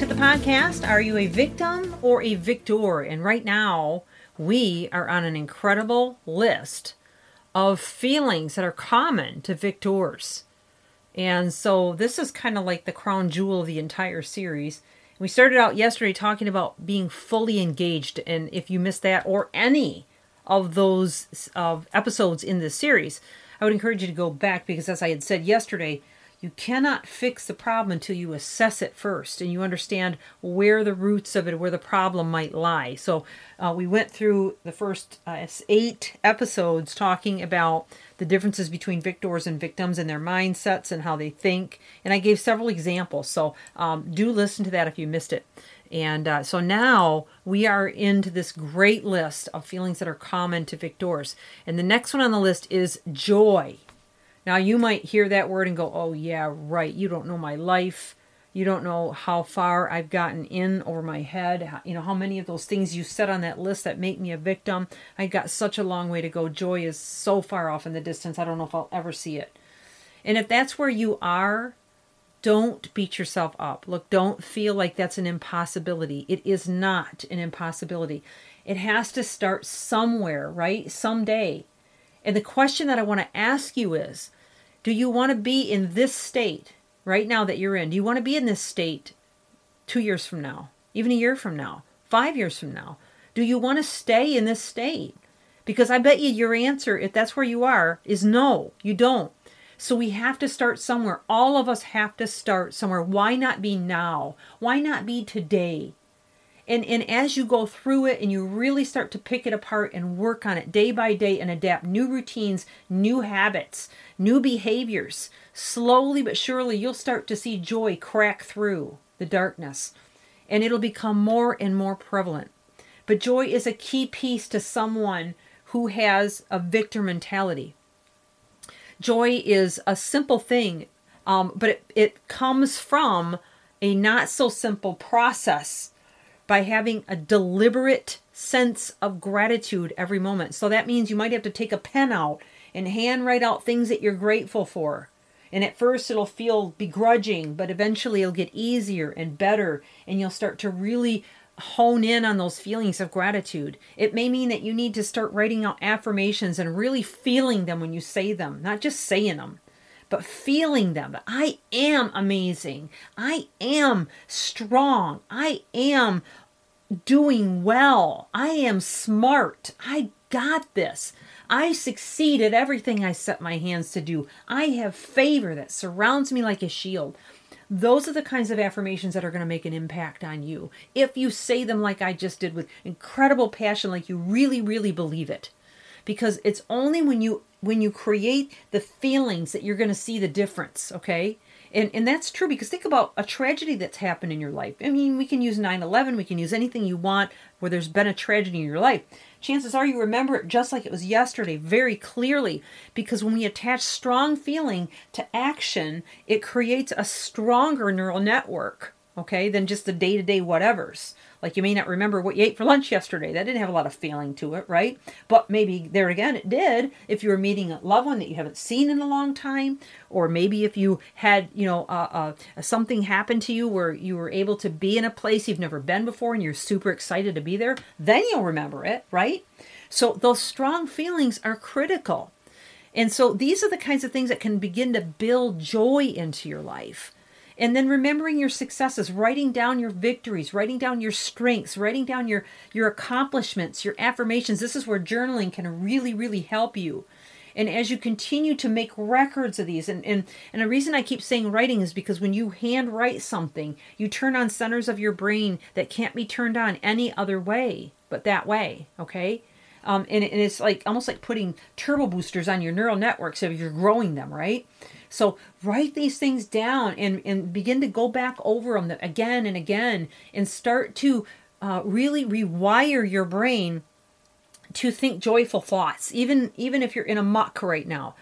to the podcast. Are you a victim or a victor? And right now, we are on an incredible list of feelings that are common to victors. And so this is kind of like the crown jewel of the entire series. We started out yesterday talking about being fully engaged. And if you missed that or any of those episodes in this series, I would encourage you to go back, because as I had said yesterday, you cannot fix the problem until you assess it first and you understand where the roots of it, where the problem might lie. So we went through the first 8 episodes talking about the differences between victors and victims and their mindsets and how they think. And I gave several examples. So do listen to that if you missed it. And so now we are into this great list of feelings that are common to victors. And the next one on the list is joy. Now, you might hear that word and go, oh, yeah, right. You don't know my life. You don't know how far I've gotten in over my head. You know, how many of those things you said on that list that make me a victim. I got such a long way to go. Joy is so far off in the distance. I don't know if I'll ever see it. And if that's where you are, don't beat yourself up. Look, don't feel like that's an impossibility. It is not an impossibility. It has to start somewhere, right? Someday. And the question that I want to ask you is, do you want to be in this state right now that you're in? Do you want to be in this state 2 years from now, even a year from now, 5 years from now? Do you want to stay in this state? Because I bet you your answer, if that's where you are, is no, you don't. So we have to start somewhere. All of us have to start somewhere. Why not be now? Why not be today? And as you go through it and you really start to pick it apart and work on it day by day and adapt new routines, new habits, new behaviors, slowly but surely you'll start to see joy crack through the darkness. And it'll become more and more prevalent. But joy is a key piece to someone who has a victor mentality. Joy is a simple thing, but it comes from a not so simple process, by having a deliberate sense of gratitude every moment. So that means you might have to take a pen out and handwrite out things that you're grateful for. And at first it'll feel begrudging, but eventually it'll get easier and better. And you'll start to really hone in on those feelings of gratitude. It may mean that you need to start writing out affirmations and really feeling them when you say them, not just saying them, but feeling them. I am amazing. I am strong. I am doing well. I am smart. I got this. I succeed at everything I set my hands to do. I have favor that surrounds me like a shield. Those are the kinds of affirmations that are going to make an impact on you. If you say them like I just did, with incredible passion, like you really, really believe it. Because it's only when you create the feelings that you're going to see the difference, okay? And that's true, because think about a tragedy that's happened in your life. I mean, we can use 9/11, we can use anything you want where there's been a tragedy in your life. Chances are you remember it just like it was yesterday, very clearly, because when we attach strong feeling to action, it creates a stronger neural network, okay, than just the day-to-day whatevers. Like you may not remember what you ate for lunch yesterday. That didn't have a lot of feeling to it, right? But maybe there again, it did. If you were meeting a loved one that you haven't seen in a long time, or maybe if you had, something happen to you where you were able to be in a place you've never been before and you're super excited to be there, then you'll remember it, right? So those strong feelings are critical. And so these are the kinds of things that can begin to build joy into your life. And then remembering your successes, writing down your victories, writing down your strengths, writing down your accomplishments, your affirmations. This is where journaling can really, really help you. And as you continue to make records of these, and the reason I keep saying writing is because when you handwrite something, you turn on centers of your brain that can't be turned on any other way but that way, okay? And it's like almost like putting turbo boosters on your neural networks if you're growing them, right? So write these things down and begin to go back over them again and again and start to really rewire your brain to think joyful thoughts, even if you're in a muck right now.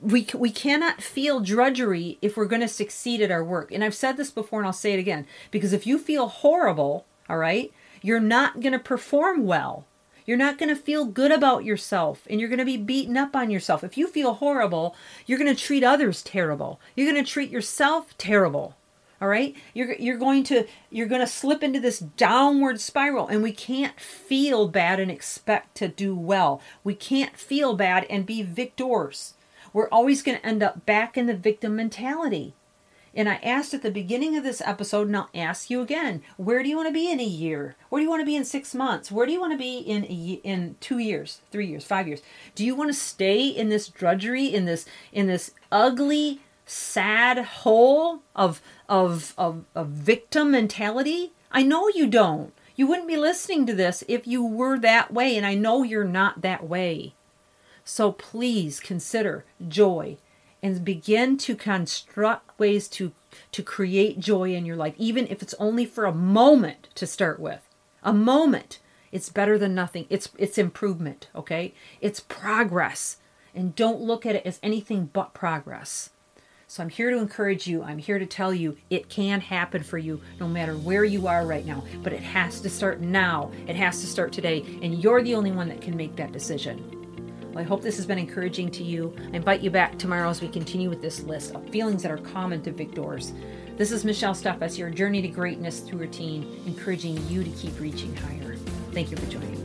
We cannot feel drudgery if we're going to succeed at our work. And I've said this before and I'll say it again, because if you feel horrible, all right, you're not going to perform well. You're not going to feel good about yourself, and you're going to be beaten up on yourself. If you feel horrible, you're going to treat others terrible. You're going to treat yourself terrible. All right? You're going to slip into this downward spiral, and we can't feel bad and expect to do well. We can't feel bad and be victors. We're always going to end up back in the victim mentality. And I asked at the beginning of this episode, and I'll ask you again, where do you want to be in a year? Where do you want to be in 6 months? Where do you want to be in 2 years, 3 years, 5 years? Do you want to stay in this drudgery, in this ugly, sad hole of victim mentality? I know you don't. You wouldn't be listening to this if you were that way, and I know you're not that way. So please consider joy. And begin to construct ways to create joy in your life, even if it's only for a moment to start with. A moment. It's better than nothing. It's improvement, okay? It's progress. And don't look at it as anything but progress. So I'm here to encourage you. I'm here to tell you it can happen for you no matter where you are right now. But it has to start now. It has to start today. And you're the only one that can make that decision. Well, I hope this has been encouraging to you. I invite you back tomorrow as we continue with this list of feelings that are common to victors. This is Michelle Steffes, your journey to greatness through routine, encouraging you to keep reaching higher. Thank you for joining.